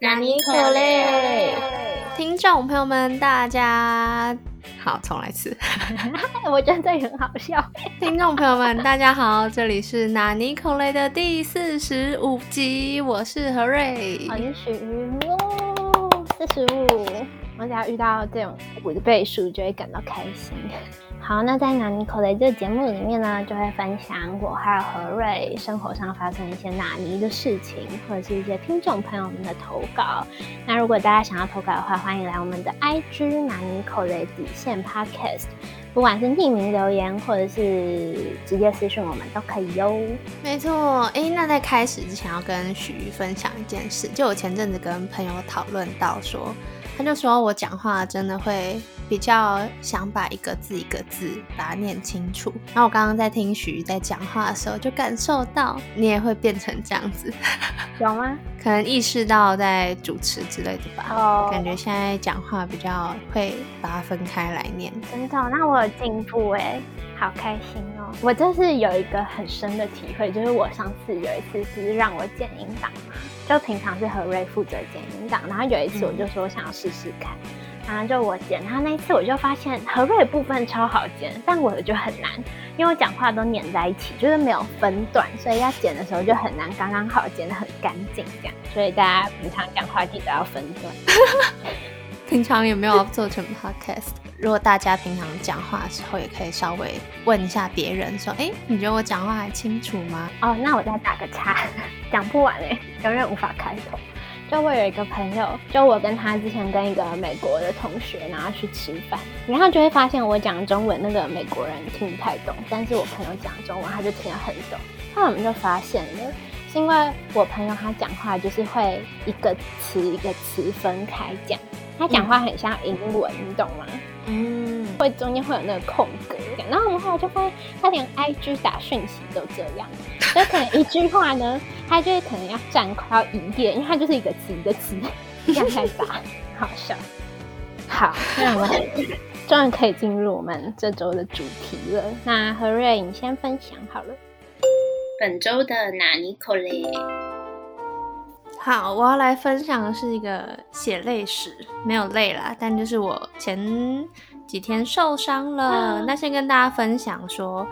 那尼扣累，听众朋友们大家好，重来一次我觉得这很好笑听众朋友们大家好，这里是那尼扣累的第45集，我是何瑞，我是许云哦，45，我只要遇到这种5倍数就会感到开心。好，那在那尼扣累这个节目里面呢，就会分享我还有何瑞生活上发生一些那尼的事情，或者是一些听众朋友们的投稿。那如果大家想要投稿的话，欢迎来我们的 IG 那尼扣累底线 Podcast， 不管是匿名留言或者是直接私讯我们都可以哟。没错，那在开始之前要跟许分享一件事，就我前阵子跟朋友讨论到说，他就说我讲话真的会比较想把一个字一个字把它念清楚，然后我刚刚在听许在讲话的时候就感受到你也会变成这样子，有吗？可能意识到在主持之类的吧、感觉现在讲话比较会把它分开来念，真的？那我有进步耶，好开心哦。我就是有一个很深的体会，就是我上次有一次就是让我剪音档，就平常是何瑞负责剪音档，然后有一次我就说我想要试试看、然后就我剪，然后那一次我就发现何瑞的部分超好剪，但我的就很难，因为我讲话都黏在一起，就是没有分段，所以要剪的时候就很难刚刚好剪得很干净这样，所以大家平常讲话记得要分段平常也没有做成 podcast 如果大家平常讲话的时候也可以稍微问一下别人说，你觉得我讲话还清楚吗？那我再打个叉讲不完耶，永远无法开头。就我有一个朋友，就我跟他之前跟一个美国的同学然后去吃饭，然后就会发现我讲中文那个美国人听不太懂，但是我朋友讲中文他就听得很懂。后来我们就发现了，是因为我朋友他讲话就是会一个词一个词分开讲，他讲话很像英文、你懂吗？会中间会有那个空格，然后我们后来就发现他连 IG 打讯息都这样，所以可能一句话呢他就可能要占快要1页，因为他就是一个词一个词这样在打好笑。好，那我们终于可以进入我们这周的主题了，那何瑞你先分享好了本周的那尼扣累。好，我要来分享的是一个血泪史，没有累啦，但就是我前几天受伤了。那先跟大家分享说，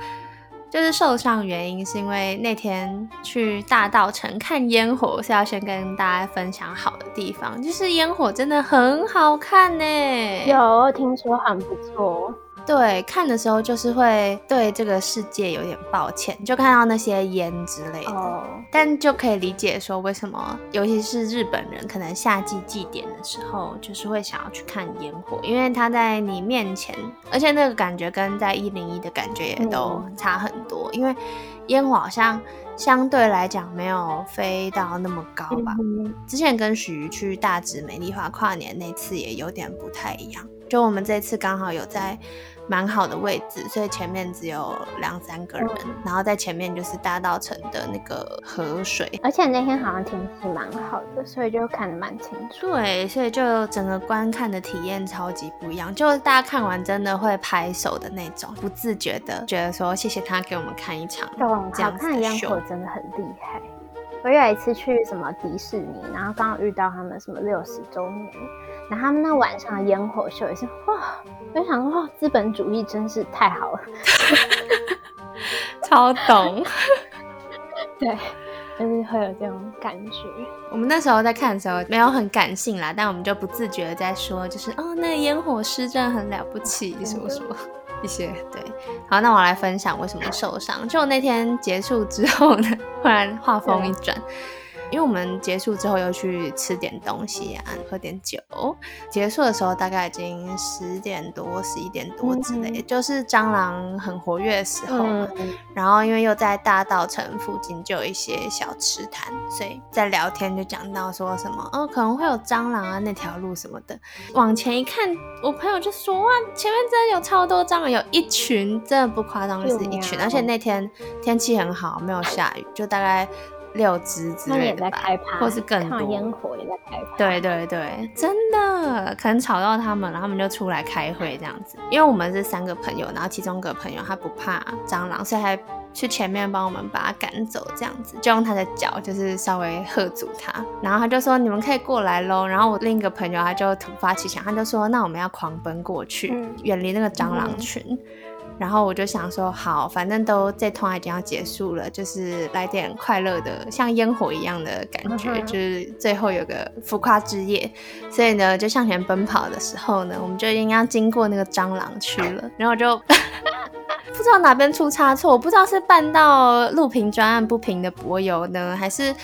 就是受伤原因是因为那天去大稻埕看烟火，是要先跟大家分享好的地方，就是烟火真的很好看耶，有听说很不错。对，看的时候就是会对这个世界有点抱歉，就看到那些烟之类的、但就可以理解说为什么尤其是日本人可能夏季祭典的时候就是会想要去看烟火，因为它在你面前，而且那个感觉跟在101的感觉也都差很多、因为烟火好像相对来讲没有飞到那么高吧、之前跟许去大直美丽华跨年那次也有点不太一样，就我们这次刚好有在蛮好的位置，所以前面只有2-3个人、然后在前面就是大稻埕的那个河水，而且那天好像天气蛮好的，所以就看得蛮清楚。对，所以就整个观看的体验超级不一样，就大家看完真的会拍手的那种，不自觉的觉得说谢谢他给我们看一场这样子的秀。好看的烟火真的很厉害。我有一次去什么迪士尼，然后刚好遇到他们什么60周年，然后他们那晚上的烟火秀也是，哇！我就想说，资本主义真是太好了，超懂。对，就是会有这种感觉。我们那时候在看的时候没有很感性啦，但我们就不自觉的在说，就是那个烟火师真的很了不起，什么什么。一些对，好，那我来分享为什么受伤。就那天结束之后呢，忽然话锋一转，因为我们结束之后又去吃点东西啊，喝点酒。结束的时候大概已经10点多11点多之类，就是蟑螂很活跃的时候嘛。然后因为又在大稻埕附近就有一些小吃摊，所以在聊天就讲到说什么可能会有蟑螂啊那条路什么的。往前一看，我朋友就说哇，前面真的有超多蟑螂，有一群，真的不夸张，就是一群。而且那天天气很好，没有下雨，就大概6只之类的吧，或是更多。看烟火也在开趴。对对对，真的可能吵到他们了，他们就出来开会这样子。因为我们是3个朋友，然后其中一个朋友他不怕蟑螂，所以还去前面帮我们把他赶走这样子，就用他的脚就是稍微喝阻他，然后他就说你们可以过来咯。然后我另一个朋友他就突发奇想，他就说那我们要狂奔过去，远离那个蟑螂群。然后我就想说好，反正都这通已经要结束了，就是来点快乐的像烟火一样的感觉，就是最后有个浮夸之夜。所以呢就向前奔跑的时候呢，我们就应该经过那个蟑螂区了，然后就不知道哪边出差错，我不知道是绊到录屏专案不平的柏油呢，还是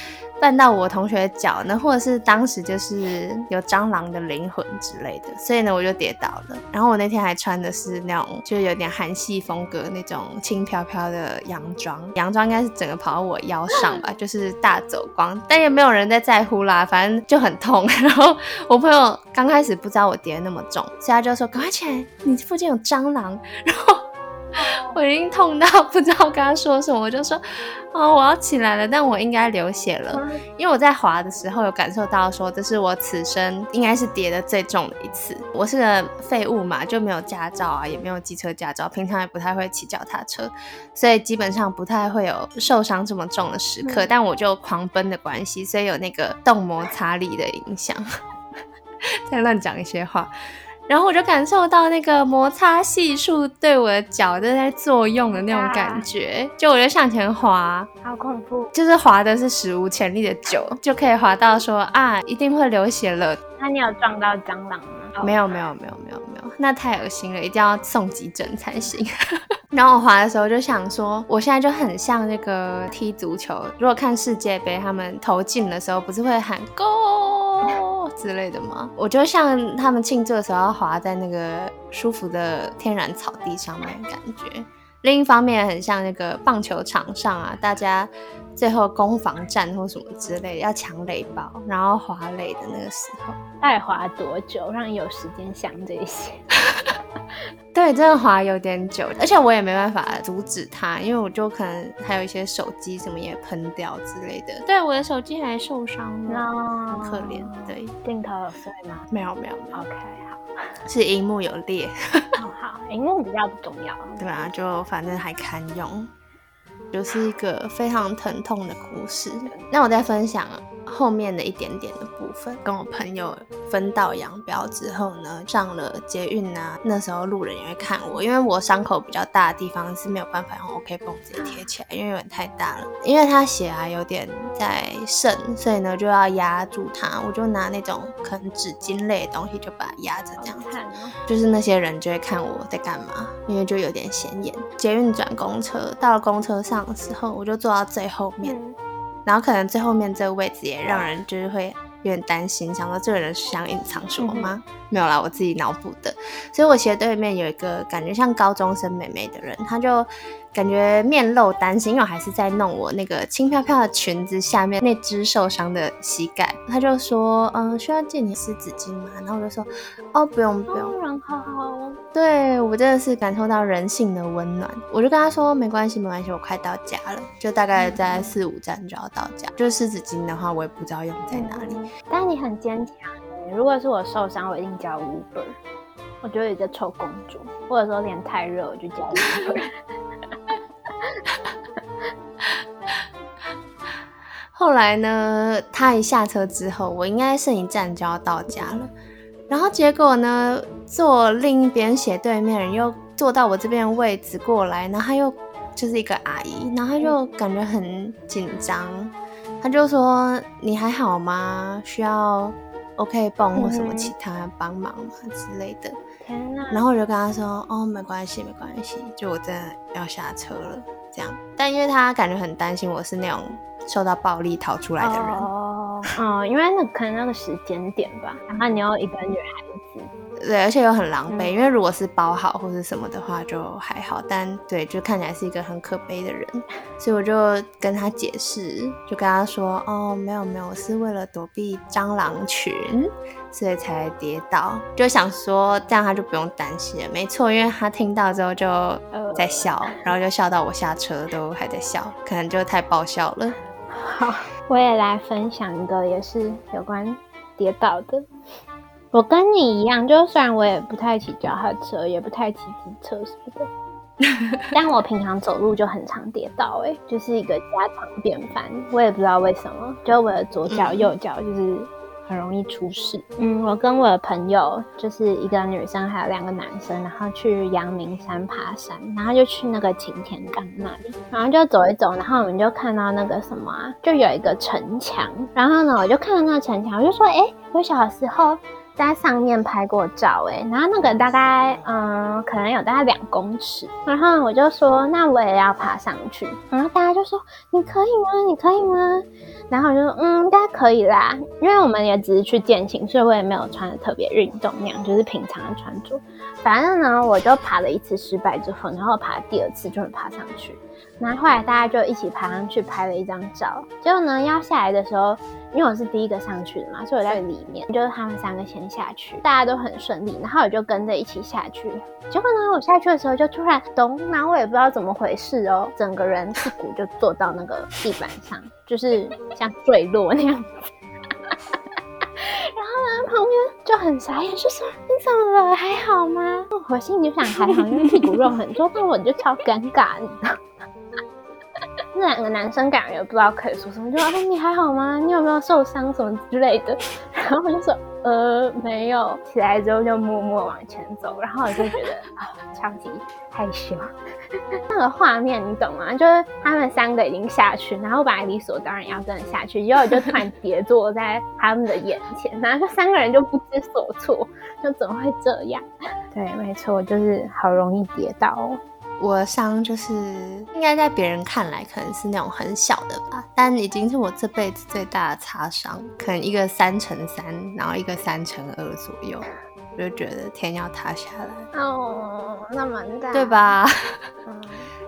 绊到我同学脚呢，或者是当时就是有蟑螂的灵魂之类的，所以呢我就跌倒了。然后我那天还穿的是那种就是有点韩系风格那种轻飘飘的洋装，洋装应该是整个跑到我腰上吧，就是大走光，但也没有人在乎啦，反正就很痛。然后我朋友刚开始不知道我跌得那么重，所以他就说赶快起来，你附近有蟑螂。然后我已经痛到不知道跟他说什么，我就说哦，我要起来了，但我应该流血了，因为我在滑的时候有感受到说这是我此生应该是跌得最重的一次。我是个废物嘛，就没有驾照啊，也没有机车驾照，平常也不太会骑脚踏车，所以基本上不太会有受伤这么重的时刻，但我就狂奔的关系，所以有那个动摩擦力的影响。再乱讲一些话，然后我就感受到那个摩擦系数对我的脚正在作用的那种感觉，就我就向前滑，好恐怖，就是滑的是史无前例的久，就可以滑到说啊一定会流血了。那你有撞到蟑螂吗？没有，那太恶心了，一定要送急诊才行。然后我滑的时候就想说我现在就很像那个踢足球，如果看世界杯他们投进的时候不是会喊 GO 之类的吗？我就像他们庆祝的时候要滑在那个舒服的天然草地上面的感觉。另一方面很像那个棒球场上啊，大家最后攻防战或什么之类的要抢垒包然后滑垒的那个时候。大概滑多久让你有时间想这些？对，真的滑有点久，而且我也没办法阻止它，因为我就可能还有一些手机什么也喷掉之类的。对，我的手机还受伤了，很可怜。对，镜头有碎吗？没有 OK 好，是萤幕有裂。、哦、好，萤幕比较不重要。对啊，就反正还堪用，就是一个非常疼痛的故事。那我再分享后面的一点点的部分。跟我朋友分道扬镳之后呢，上了捷运啊，那时候路人也会看我，因为我伤口比较大的地方是没有办法用 OK 绷直接贴起来，因为有点太大了，因为他血啊有点在渗，所以呢就要压住他，我就拿那种可能纸巾类的东西就把它压着这样子，就是那些人就会看我在干嘛，因为就有点显眼。捷运转公车，到了公车上的时候我就坐到最后面，然后可能最后面这个位置也让人就是会有点担心，想说这个人是想隐藏什么吗？没有啦，我自己脑补的。所以我斜对面有一个感觉像高中生妹妹的人，她就感觉面露担心，因为我还是在弄我那个轻飘飘的裙子下面那只受伤的膝盖。她就说需要借你湿纸巾吗？然后我就说哦不用，人好好哦。对，我真的是感受到人性的温暖。我就跟她说没关系，我快到家了，就大概在4-5站就要到家。就是湿纸巾的话我也不知道用在哪里。但你很坚强，如果是我受伤我一定叫 Uber， 我觉得有一个臭公主，或者说脸太热我就叫 Uber。 后来呢他一下车之后我应该剩一站就要到家了，然后结果呢坐另一边斜对面人又坐到我这边的位置过来，然后他又就是一个阿姨，然后他就感觉很紧张，他就说你还好吗？需要 OK 绷或什么其他帮忙吗之类的。天哪！然后我就跟他说哦没关系，就我真的要下车了这样。但因为他感觉很担心我是那种受到暴力逃出来的人因为可能那个时间点吧，然后你又一个女孩子，对，而且又很狼狈因为如果是包好或是什么的话就还好，但对，就看起来是一个很可悲的人。所以我就跟他解释，就跟他说哦没有，我是为了躲避蟑螂群所以才跌倒，就想说这样他就不用担心了。没错，因为他听到之后就在笑然后就笑到我下车都还在笑，可能就太爆笑了。好，我也来分享一个也是有关跌倒的。我跟你一样，就虽然我也不太骑脚踏车也不太骑机车什么的但我平常走路就很常跌倒、欸，就是一个家常便饭。我也不知道为什么，就我的左脚右脚就是很容易出事。嗯，我跟我的朋友就是一个女生还有两个男生，然后去阳明山爬山，然后就去那个擎天岗那里，然后就走一走，然后我们就看到那个什么啊，就有一个城墙，然后呢我就看到那个城墙，我就说我小时候在上面拍过照然后那个大概可能有大概2公尺，然后我就说那我也要爬上去，然后大家就说你可以吗？你可以吗？然后我就说应该可以啦，因为我们也只是去健行，所以我也没有穿的特别运动那样，就是平常的穿着。反正呢我就爬了一次失败之后，然后爬第二次就能爬上去，然后后来大家就一起爬上去拍了一张照。结果呢要下来的时候，因为我是第一个上去的嘛，所以我在里面，就是他们3个先下去，大家都很顺利，然后我就跟着一起下去。结果呢我下去的时候就突然咚，然后我也不知道怎么回事整个人屁股就坐到那个地板上，就是像坠落那样子。然后呢旁边就很傻眼，就说你怎么了？还好吗？我心里就想还好，因为屁股肉很多，但我就超尴尬，你知道。那两个男生感觉也不知道可以说什么，就说你还好吗？你有没有受伤什么之类的？然后我就说没有。起来之后就默默往前走，然后我就觉得超级害羞。那个画面你懂吗？就是他们3个已经下去，然后我本来理所当然要跟着下去，结果我就突然跌坐在他们的眼前，然后就3个人就不知所措，就怎么会这样？对，没错，就是好容易跌倒我的伤就是应该在别人看来可能是那种很小的吧，但已经是我这辈子最大的擦伤，可能一个3×3，然后一个3×2左右，就觉得天要塌下来哦，那蛮大，对吧？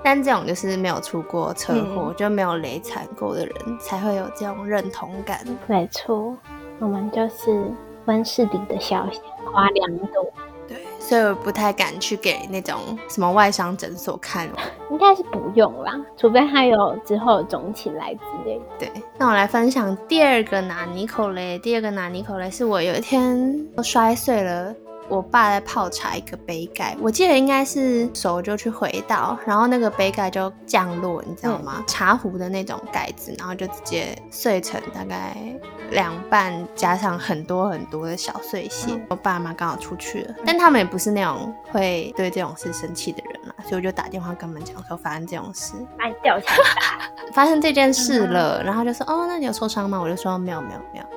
但这种就是没有出过车祸就没有雷惨过的人才会有这种认同感。没错，我们就是温室里的小花两朵。所以我不太敢去给那种什么外伤诊所看，应该是不用啦，除非它有之后肿起来之类的。对，那我来分享第二个那尼扣累。第二个那尼扣累是我有一天摔碎了我爸在泡茶一个杯盖，我记得应该是手就去回到，然后那个杯盖就降落，你知道吗？茶壶的那种盖子，然后就直接碎成大概2半，加上很多很多的小碎屑。我爸妈刚好出去了，但他们也不是那种会对这种事生气的人啦，所以我就打电话跟他们讲说发生这种事，把你吊起来发生这件事了，然后就说那你有受伤吗？我就说没有，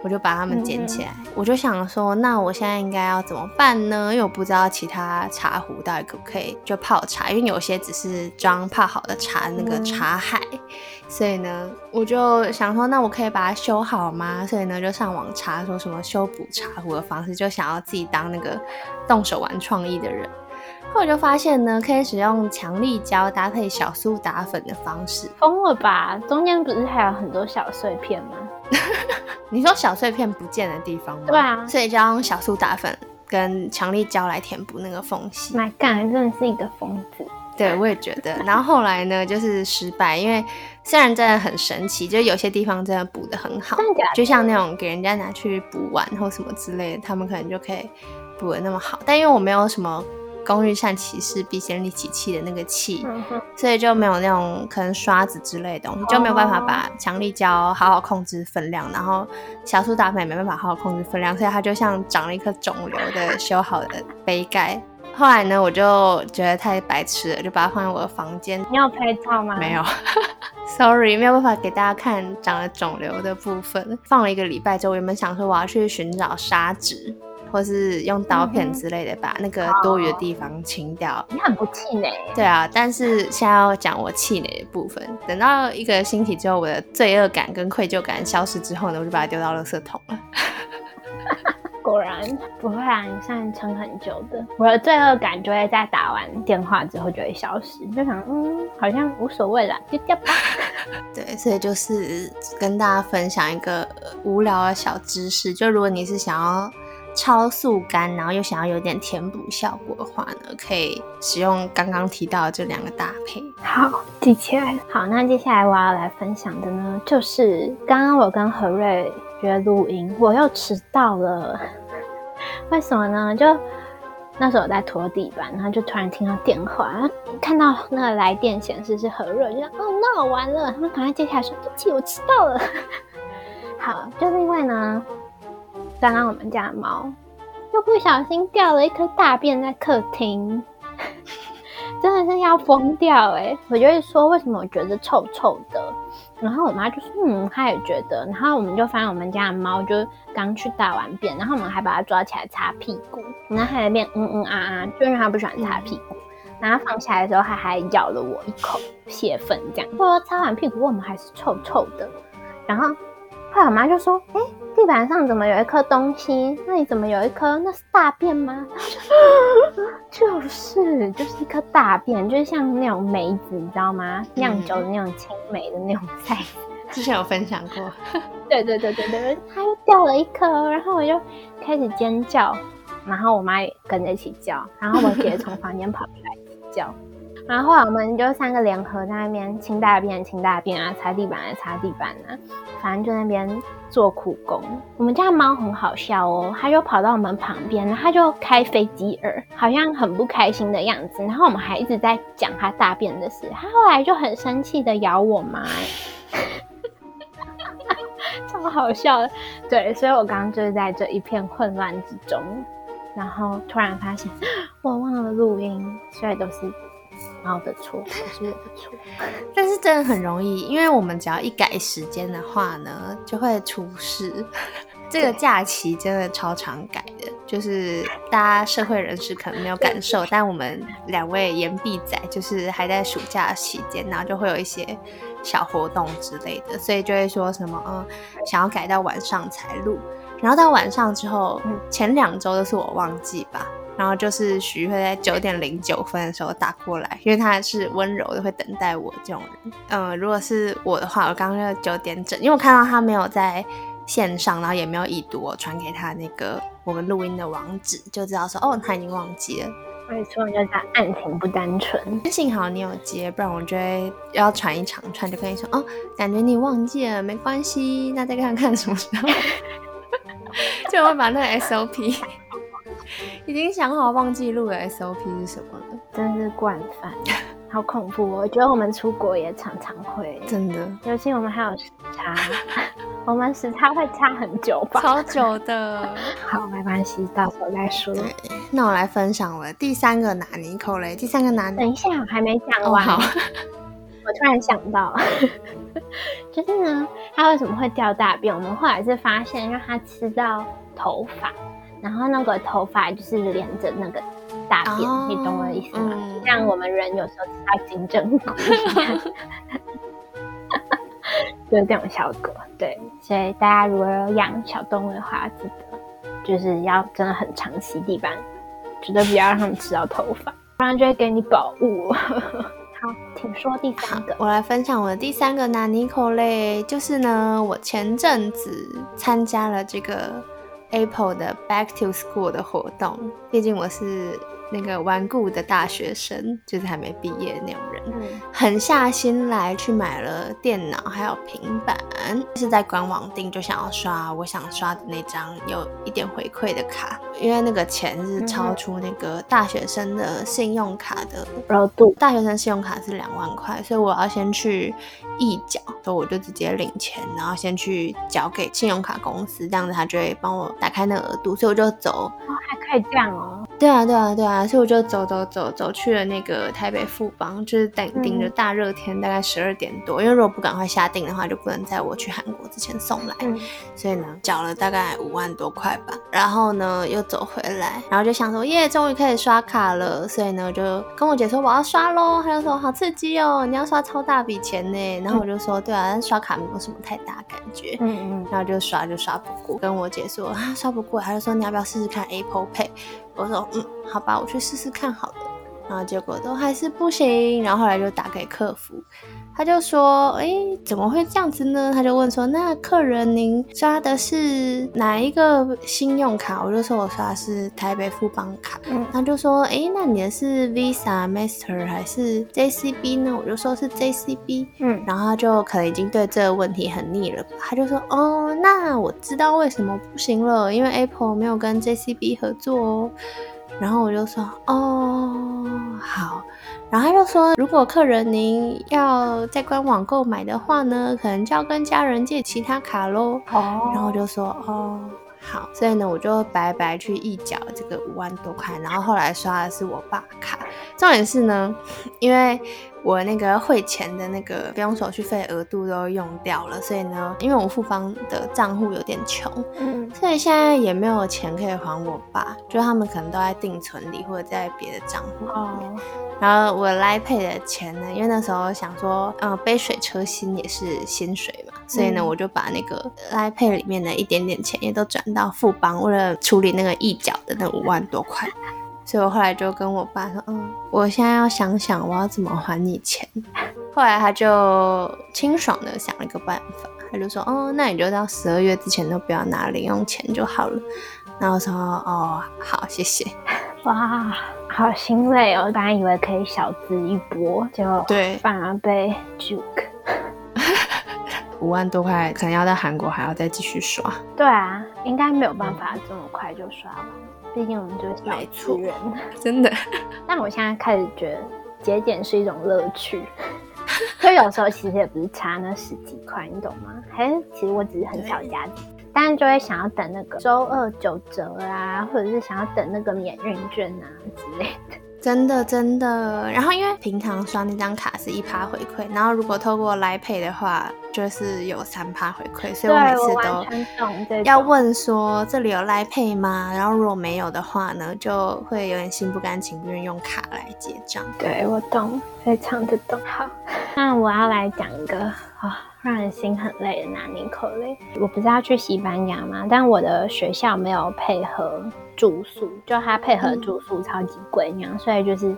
我就把他们捡起来。我就想说那我现在应该要怎么办呢？因为我不知道其他茶壶到底可不可以就泡茶，因为有些只是装泡好的茶那个茶海，所以呢我就想说那我可以把它修好吗？所以呢就上网查说什么修补茶壶的方式，就想要自己当那个动手玩创意的人。后来就发现呢可以使用强力胶搭配小苏打粉的方式。疯了吧？中间不是还有很多小碎片吗？你说小碎片不见的地方吗？对啊，所以就要用小苏打粉跟强力胶来填补那个缝隙。 My God， 真的是一个疯子。对，我也觉得。然后后来呢就是失败，因为虽然真的很神奇，就有些地方真的补得很好，就像那种给人家拿去补碗或什么之类的，他们可能就可以补得那么好，但因为我没有什么工欲善其事必先利其器的那个器，所以就没有那种可能刷子之类的东西，就没有办法把强力胶好好控制分量，然后小苏打粉也没办法好好控制分量，所以它就像长了一颗肿瘤的修好的杯盖。后来呢我就觉得太白痴了，就把它放在我的房间。你有拍照吗？没有。Sorry， 没有办法给大家看长了肿瘤的部分。放了一个礼拜之后，我原本想说我要去寻找砂纸或是用刀片之类的把那个多余的地方清掉。你很不气馁。对啊，但是现在要讲我气馁的部分。等到一个星期之后，我的罪恶感跟愧疚感消失之后呢，我就把它丢到垃圾桶了。果然不会啊，你算撑很久的。我的罪恶感就会在打完电话之后就会消失，就想好像无所谓啦，就掉吧。对，所以就是跟大家分享一个无聊的小知识，就如果你是想要超速干，然后又想要有点填补效果的话呢，可以使用刚刚提到的这2个搭配。好，记起来了。好，那接下来我要来分享的呢，就是刚刚我跟何瑞约录音，我又迟到了。为什么呢？就那时候我在拖地板，然后就突然听到电话，然后看到那个来电显示是何润，就说哦那我完了，他们赶快接起来说对不起我迟到了。好，就是因为呢，刚刚我们家的猫又不小心掉了一颗大便在客厅，真的是要疯掉欸。我就会说为什么我觉得臭臭的，然后我妈就说她也觉得，然后我们就发现我们家的猫就刚去大完便，然后我们还把它抓起来擦屁股，然后它在那边就因为它不喜欢擦屁股，然后放下来的时候它还咬了我一口泄愤这样，说擦完屁股我们还是臭臭的。然后后来我妈就说地板上怎么有一颗东西，那你怎么有一颗，那是大便吗？就是一颗大便，就是像那种梅子你知道吗，酿酒的那种青梅的那种菜，之前有分享过。对，它又掉了一颗，然后我就开始尖叫，然后我妈也跟着一起叫，然后我姐从房间跑出来一起叫。然后后来我们就三个联合在那边清大便啊，擦地板啊，反正就那边做苦工。我们家的猫很好笑哦，它就跑到我们旁边，然后它就开飞机耳，好像很不开心的样子。然后我们还一直在讲它大便的事，它后来就很生气的咬我妈，超好笑的。对，所以我刚刚就是在这一片混乱之中，然后突然发现我忘了录音，所以都是猫的错，是我的错。但是真的很容易，因为我们只要一改时间的话呢，就会出事。这个假期真的超常改的，就是大家社会人士可能没有感受，但我们两位延毕仔就是还在暑假期间，然后就会有一些小活动之类的，所以就会说什么想要改到晚上才录，然后到晚上之后，前2周都是我忘记吧。然后就是徐会在9:09的时候打过来，因为他是温柔的会等待我这种人。如果是我的话，我刚刚就9点整，因为我看到他没有在线上，然后也没有已读我传给他那个我们录音的网址，就知道说他已经忘记了。没错，就是他案情不单纯。幸好你有接，不然我就会要传一长串，就跟你说感觉你忘记了，没关系，那再看看什么时候，就会把那个 SOP。已经想好忘记录的 SOP 是什么了，真是惯犯，好恐怖哦！我觉得我们出国也常常会，真的，尤其我们还有时差，我们时差会差很久吧，超久的。好，没关系，到时候再说。那我来分享我的第三个那尼扣累，第三个那尼，等一下我还没讲完。好，我突然想到，就是呢，它为什么会掉大便？我们后来是发现让它吃到头发。然后那个头发就是连着那个大便，你懂我的意思吗？像我们人有时候吃到金针菇，就是这种效果。对，所以大家如果有养小动物的话，记得就是要真的很常洗地板，绝对不要让他们吃到头发，不然就会给你宝物。好，请说第三个。我来分享我的第三个那尼扣累，就是呢，我前阵子参加了这个Apple 的 Back to School 的活动，毕竟我是那个顽固的大学生，就是还没毕业那种人，狠下心来去买了电脑还有平板，是在官网订，就想要刷我想刷的那张有一点回馈的卡，因为那个钱是超出那个大学生的信用卡的额度，大学生信用卡是2万块，所以我要先去一缴，所以我就直接领钱，然后先去缴给信用卡公司，这样子他就会帮我打开那个额度，所以我就走。还可以这样哦。对啊，所以我就走去了那个台北富邦，就是顶着大热天，大概12点多，因为如果不赶快下定的话，就不能在我去韩国之前送来，所以呢，缴了大概5万多块吧，然后呢又走回来，然后就想说耶，终于可以刷卡了，所以呢就跟我姐说我要刷咯，她就说好刺激哦，你要刷超大笔钱呢，然后我就说对啊，但刷卡没有什么太大感觉，然后就刷不过，跟我姐说刷不过，她就说你要不要试试看 Apple Pay。我说好吧，我去试试看好了，然后结果都还是不行，然后后来就打给客服，他就说怎么会这样子呢，他就问说那客人您刷的是哪一个信用卡，我就说我刷的是台北富邦卡，他就说那你的是 Visa Master 还是 JCB 呢，我就说是 JCB，然后他就可能已经对这个问题很腻了吧，他就说那我知道为什么不行了，因为 Apple 没有跟 JCB 合作哦，然后我就说哦好，然后他就说如果客人您要在官网购买的话呢，可能就要跟家人借其他卡咯。哦，然后我就说哦好，所以呢我就白白去一缴这个5万多块，然后后来刷的是我爸卡。重点是呢，因为我那个汇钱的那个不用手续费额度都用掉了，所以呢因为我富邦的账户有点穷，所以现在也没有钱可以还我爸，就他们可能都在定存里或者在别的账户里面。然后我LINE Pay的钱呢，因为那时候想说杯水车薪也是薪水嘛，所以呢我就把那个LINE Pay里面的一点点钱也都转到富邦，为了处理那个一角的那5万多块。所以我后来就跟我爸说我现在要想想我要怎么还你钱。后来他就清爽的想了一个办法，他就说那你就到12月之前都不要拿零用钱就好了。然后我说哦好谢谢。哇好欣慰哦，本来以为可以小资一波，结果反而被 juke。 5万多块可能要在韩国还要再继续刷。对啊，应该没有办法这么快就刷完，毕竟我们就是小资人，真的。但我现在开始觉得节俭是一种乐趣，所以有时候其实也不是差那10几块，你懂吗？还是其实我只是很小家子，但就会想要等那个周2九折啊，或者是想要等那个免运券啊之类的。真的真的。然后因为平常刷那张卡是1%回馈，然后如果透过LINE Pay的话就是有3%回馈，所以我每次都要问说这里有LINE Pay吗，然后如果没有的话呢就会有点心不甘情不愿用卡来结账。对，我懂，非常的懂。好，那我要来讲一个让人心很累的那尼扣累。我不是要去西班牙嘛，但我的学校没有配合住宿，就他配合住宿超级贵那样，所以就是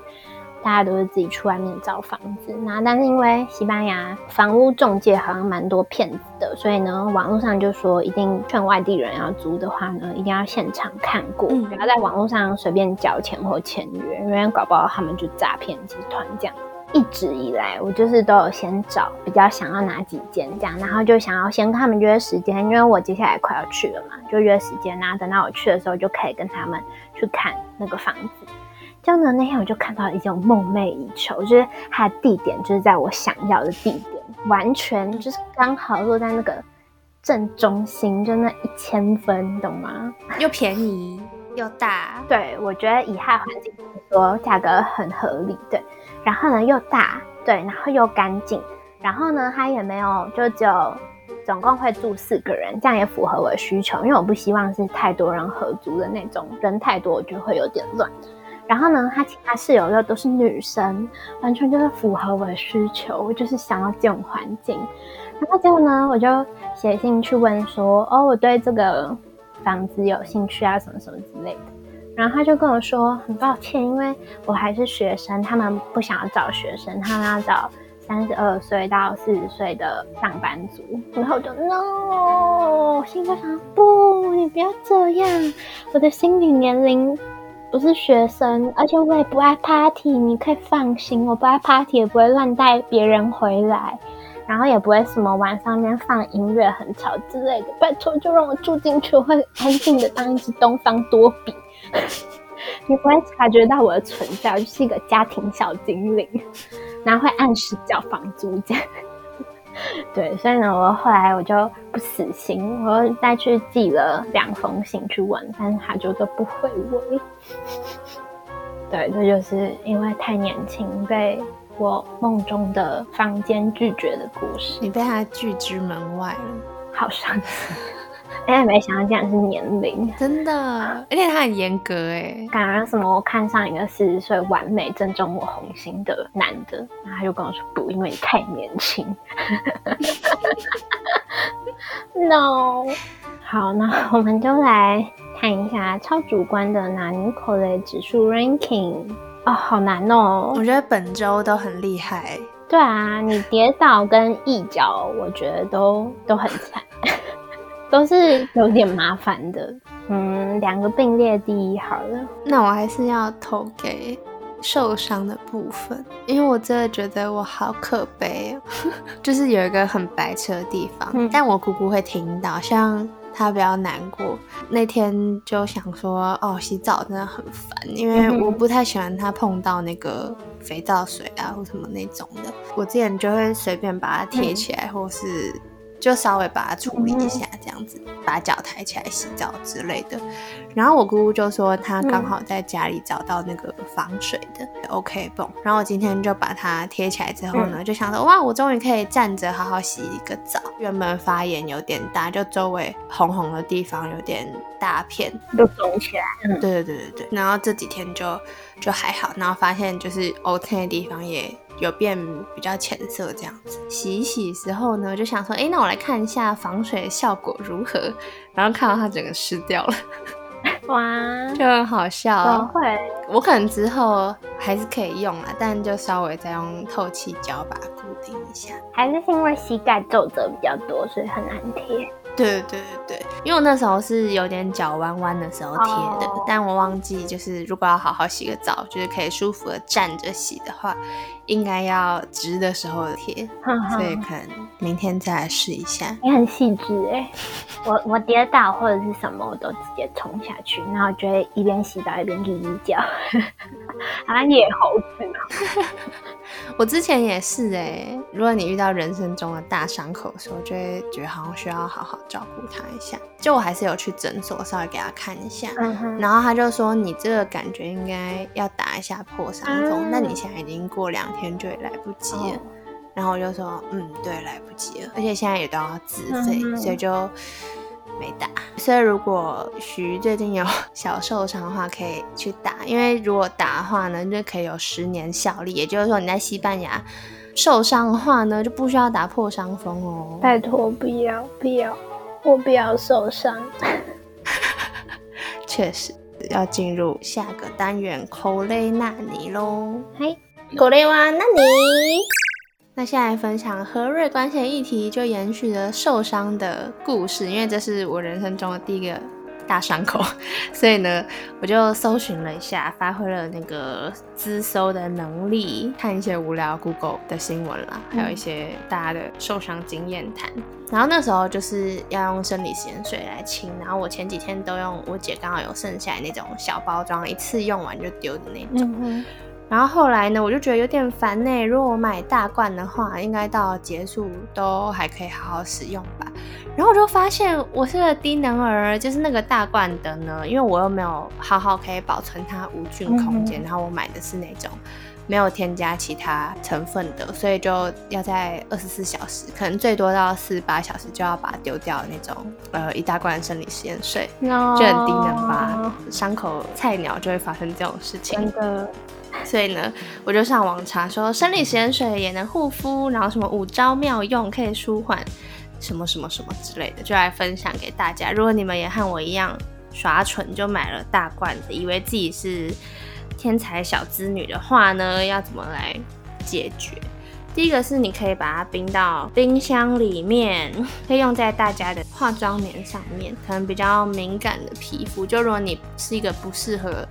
大家都是自己去外面找房子。然后但是因为西班牙房屋中介好像蛮多骗子的，所以呢网络上就说一定劝外地人要租的话呢一定要现场看过，不要在网络上随便交钱或签约，因为搞不好他们就诈骗集团这样。一直以来我就是都有先找比较想要哪几间这样，然后就想要先跟他们约时间，因为我接下来快要去了嘛，就约时间，然后等到我去的时候就可以跟他们去看那个房子。就呢那天我就看到一种梦寐以求，就是它的地点就是在我想要的地点，完全就是刚好落在那个正中心，就那1000分懂吗？又便宜又大。对，我觉得以它环境来说价格很合理。对，然后呢又大，对，然后又干净，然后呢它也没有，就只有总共会住4个人，这样也符合我的需求，因为我不希望是太多人合租的那种，人太多我就会有点乱。然后呢他其他室友又都是女生，完全就是符合我的需求，我就是想要这种环境。然后结果呢我就写信去问说我对这个房子有兴趣啊什么什么之类的，然后他就跟我说很抱歉，因为我还是学生，他们不想要找学生，他们要找32岁到40岁的上班族。然后我就 no， 心里就想不，你不要这样，我的心理年龄不是学生，而且我也不爱 party， 你可以放心，我不爱 party， 也不会乱带别人回来，然后也不会什么晚上面放音乐很吵之类的，拜托就让我住进去，我会安静的当一只东方多比，你不会察觉到我的存在，我就是一个家庭小精灵，然后会按时缴房租这样。对，所以呢我后来我就不死心，我又再去寄了2封信去问，但是他就都不回我了。对，这就是因为太年轻被我梦中的房间拒绝的故事。你被他拒之门外了，好伤心。哎，没想到竟然是年龄，真的，而且他很严格哎，感觉什么我看上一个40岁完美正中我红心的男的，然后他就跟我说不，因为你太年轻。No， 好，那我们就来看一下超主观的那尼扣累指数 ranking。哦，好难哦！我觉得本周都很厉害。对啊，你跌倒跟一脚，我觉得都很惨，都是有点麻烦的。2个并列第一好了。那我还是要投给受伤的部分，因为我真的觉得我好可悲哦。就是有一个很白痴的地方，但我姑姑会听到，像他不要难过。那天就想说哦，洗澡真的很烦，因为我不太喜欢他碰到那个肥皂水啊或什么那种的，我之前就会随便把它贴起来，或是就稍微把它处理一下这样子，把脚抬起来洗澡之类的。然后我姑姑就说她刚好在家里找到那个防水的 OK 绷，然后我今天就把它贴起来之后呢，就想说哇，我终于可以站着好好洗一个澡。原本发炎有点大，就周围红红的地方有点大片，就肿起来。对对对对对。然后这几天就还好，然后发现就是 OK 的地方也有变比较浅色这样子。洗一洗之后呢，就想说哎，那我来看一下防水的效果如何，然后看到它整个湿掉了。哇，就很好笑哦。怎么会？我可能之后还是可以用啦，但就稍微再用透气胶把它固定一下。还是因为膝盖皱褶比较多，所以很难贴。对对对，因为我那时候是有点脚弯弯的时候贴的，但我忘记就是如果要好好洗个澡，就是可以舒服的站着洗的话，应该要直的时候贴，所以可能明天再来试一下。你很细致欸，我跌倒或者是什么我都直接冲下去，然后就会一边洗澡一边踢踢脚，好像野猴子。我之前也是欸，如果你遇到人生中的大伤口的时候，就会觉得好像需要好好照顾他一下。就我还是有去诊所稍微给他看一下，然后他就说你这个感觉应该要打一下破伤风，那你现在已经过2天就也来不及了。然后我就说对，来不及了，而且现在也都要自费，所以就没打。所以如果徐最近有小受伤的话，可以去打，因为如果打的话呢，就可以有10年效力。也就是说，你在西班牙受伤的话呢，就不需要打破伤风哦。拜托，不要不要，我不要受伤。确实，要进入下个单元扣累那尼喽。嗨，扣累哇那尼。那现在分享和瑞关系的议题，就延续了受伤的故事，因为这是我人生中的第一个大伤口，所以呢，我就搜寻了一下，发挥了那个资搜的能力，看一些无聊 Google 的新闻啦，还有一些大家的受伤经验谈。然后那时候就是要用生理盐水来清，然后我前几天都用我姐刚好有剩下那种小包装，一次用完就丢的那种。然后后来呢，我就觉得有点烦欸，如果我买大罐的话，应该到结束都还可以好好使用吧。然后我就发现我是个低能儿，就是那个大罐的呢，因为我又没有好好可以保存它无菌空间，然后我买的是那种没有添加其他成分的，所以就要在24小时，可能最多到48小时就要把它丢掉那种一大罐生理盐水，就很低能吧。伤口菜鸟就会发生这种事情，真的。所以呢，我就上网查说生理盐水也能护肤，然后什么5招妙用可以舒缓什么什么什么之类的，就来分享给大家。如果你们也和我一样耍蠢，就买了大罐的，以为自己是天才小织女的话呢，要怎么来解决？第一个是你可以把它冰到冰箱里面，可以用在大家的化妆棉上面，可能比较敏感的皮肤，就如果你是一个不适合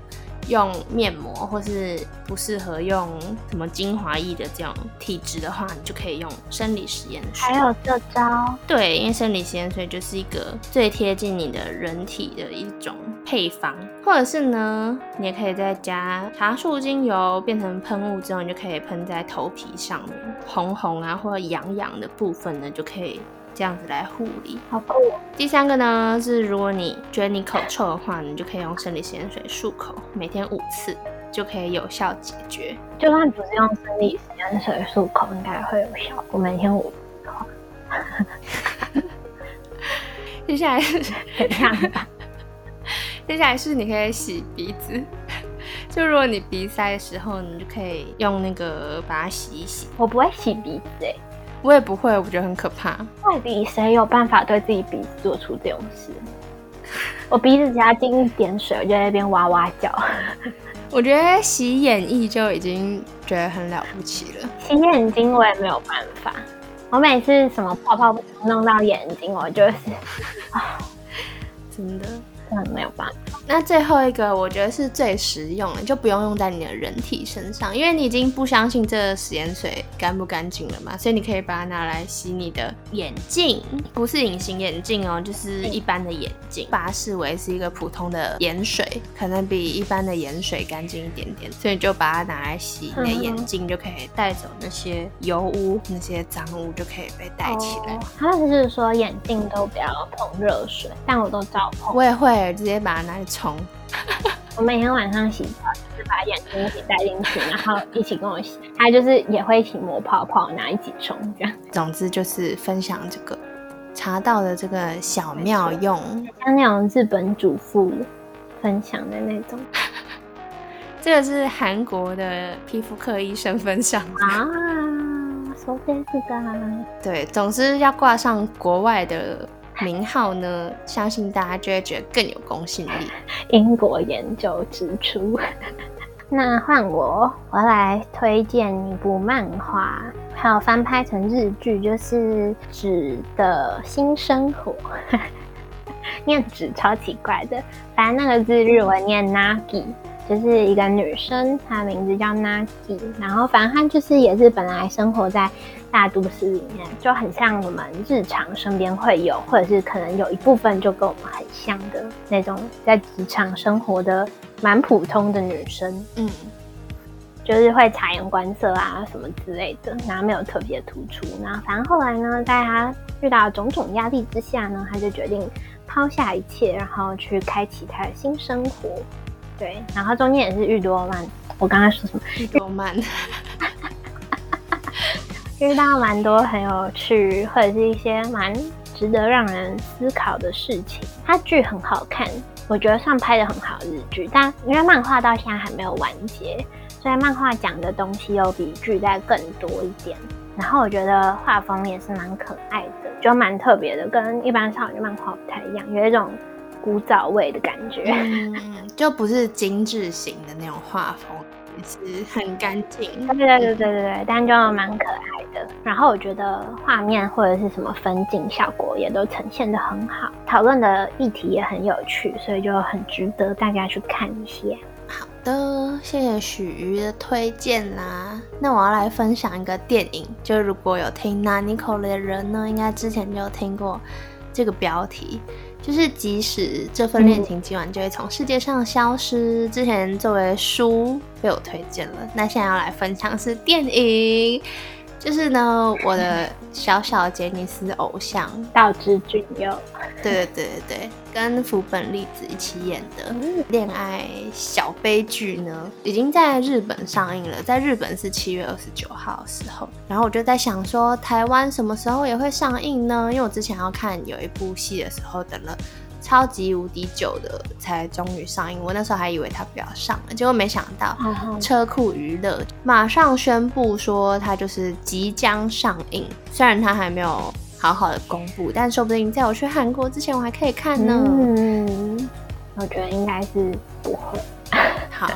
用面膜或是不适合用什么精华液的这种体质的话，你就可以用生理盐水。还有这招？对，因为生理盐水就是一个最贴近你的人体的一种配方，或者是呢，你也可以再加茶树精油变成喷雾之后，你就可以喷在头皮上面，红红啊或者痒痒的部分呢，就可以这样子来护理。好酷。第3个呢是，如果你觉得你口臭的话，你就可以用生理盐水漱口，每天5次就可以有效解决。就算不是用生理盐水漱口，应该会有效。我每天5次的话。接下来是怎样吧？接下来是你可以洗鼻子。就如果你鼻塞的时候，你就可以用那个把它洗一洗。我不会洗鼻子欸。我也不会，我觉得很可怕。到底谁有办法对自己鼻子做出这种事？我鼻子只要进一点水，我就在那边哇哇叫。我觉得洗眼液就已经觉得很了不起了。洗眼睛我也没有办法，我每次什么泡泡弄到眼睛，我就是真的没有办法。那最后一个我觉得是最实用的，就不用用在你的人体身上，因为你已经不相信这食盐水干不干净了嘛，所以你可以把它拿来洗你的眼镜，不是隐形眼镜哦，就是一般的眼镜，把它视为是一个普通的盐水，可能比一般的盐水干净一点点，所以你就把它拿来洗你的眼镜，就可以带走那些油污、那些脏污，就可以被带起来。他们是说眼镜都不要碰热水，但我都照碰。我也会直接把它拿来冲。我每天晚上洗澡就是把眼睛一起带进去，然后一起跟我洗，他就是也会一起磨泡泡，然后一起冲这样。总之就是分享这个查到的这个小妙用，像那种日本主妇分享的那种。这个是韩国的皮肤科医生分享啊，说这个啊，对，总之要挂上国外的名号呢，相信大家就会觉得更有公信力。英国研究指出。那换我来推荐一部漫画，还有翻拍成日剧，就是《纸的新生活》。念纸超奇怪的，反正那个字日文念 Nagi， 就是一个女生，她的名字叫 Nagi， 然后反正她就是也是本来生活在大都市里面，就很像我们日常身边会有，或者是可能有一部分就跟我们很像的那种在职场生活的蛮普通的女生，嗯，就是会察言观色啊什么之类的，然后没有特别突出。然后反正后来呢，在她遇到种种压力之下呢，她就决定抛下一切，然后去开启她的新生活。对，然后中间也是遇多曼，我刚才说什么？遇多曼。遇到蛮多很有趣或者是一些蛮值得让人思考的事情。它剧很好看，我觉得算拍得很好日剧，但因为漫画到现在还没有完结，所以漫画讲的东西又比剧再更多一点。然后我觉得画风也是蛮可爱的，就蛮特别的，跟一般少女漫画不太一样，有一种古早味的感觉，就不是精致型的那种画风，是很干净。对，但就蛮可爱的。然后我觉得画面或者是什么分镜效果也都呈现得很好，讨论的议题也很有趣，所以就很值得大家去看一下。好的，谢谢许瑜的推荐啦。那我要来分享一个电影，就如果有听那尼扣累的人呢，应该之前就听过这个标题。就是即使这份恋情今晚就会从世界上消失，之前作为书被我推荐了，那现在要来分享是电影。就是呢，我的小小杰尼斯偶像道枝骏佑，对，跟福本莉子一起演的恋爱小悲剧呢，已经在日本上映了，在日本是7月29号的时候。然后我就在想说，台湾什么时候也会上映呢？因为我之前要看有一部戏的时候，等了超级无敌久的才终于上映，我那时候还以为它不要上了，结果没想到车库娱乐马上宣布说它就是即将上映，虽然它还没有好好的公布，但说不定在我去韩国之前我还可以看呢。我觉得应该是不会。好，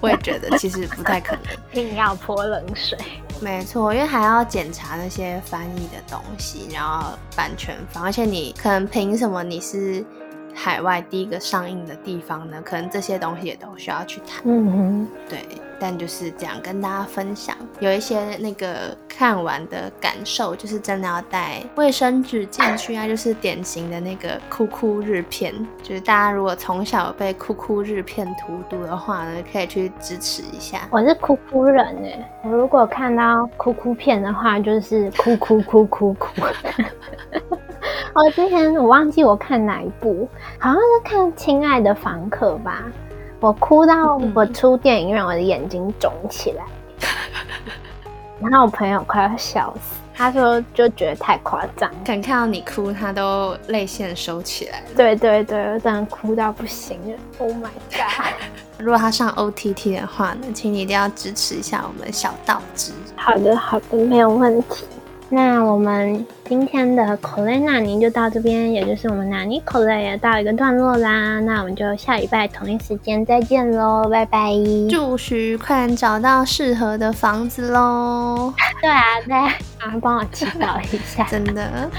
我也觉得其实不太可能。硬要泼冷水。没错，因为还要检查那些翻译的东西，然后版权方，而且你可能凭什么你是海外第一个上映的地方呢？可能这些东西也都需要去谈。对，但就是这样跟大家分享，有一些那个看完的感受，就是真的要带卫生纸进去啊，就是典型的那个酷酷日片，就是大家如果从小被酷酷日片荼毒的话呢，可以去支持一下。我是酷酷人欸，我如果看到酷酷片的话，就是酷酷酷酷酷。我之前我忘记我看哪一部，好像是看《亲爱的房客》吧。我哭到我出电影院，我的眼睛肿起来，然后我朋友快要笑死，他说就觉得太夸张，可能看到你哭，他都泪腺收起来了。对，我真的哭到不行了 ，Oh my god！ 如果他上 OTT 的话呢，请你一定要支持一下我们小道枝。好的，没有问题。那我们今天的口雷那尼就到这边，也就是我们那尼口雷也到一个段落啦。那我们就下礼拜同一时间再见咯，拜拜！祝许快点找到适合的房子咯。对啊，帮我祈祷一下。真的。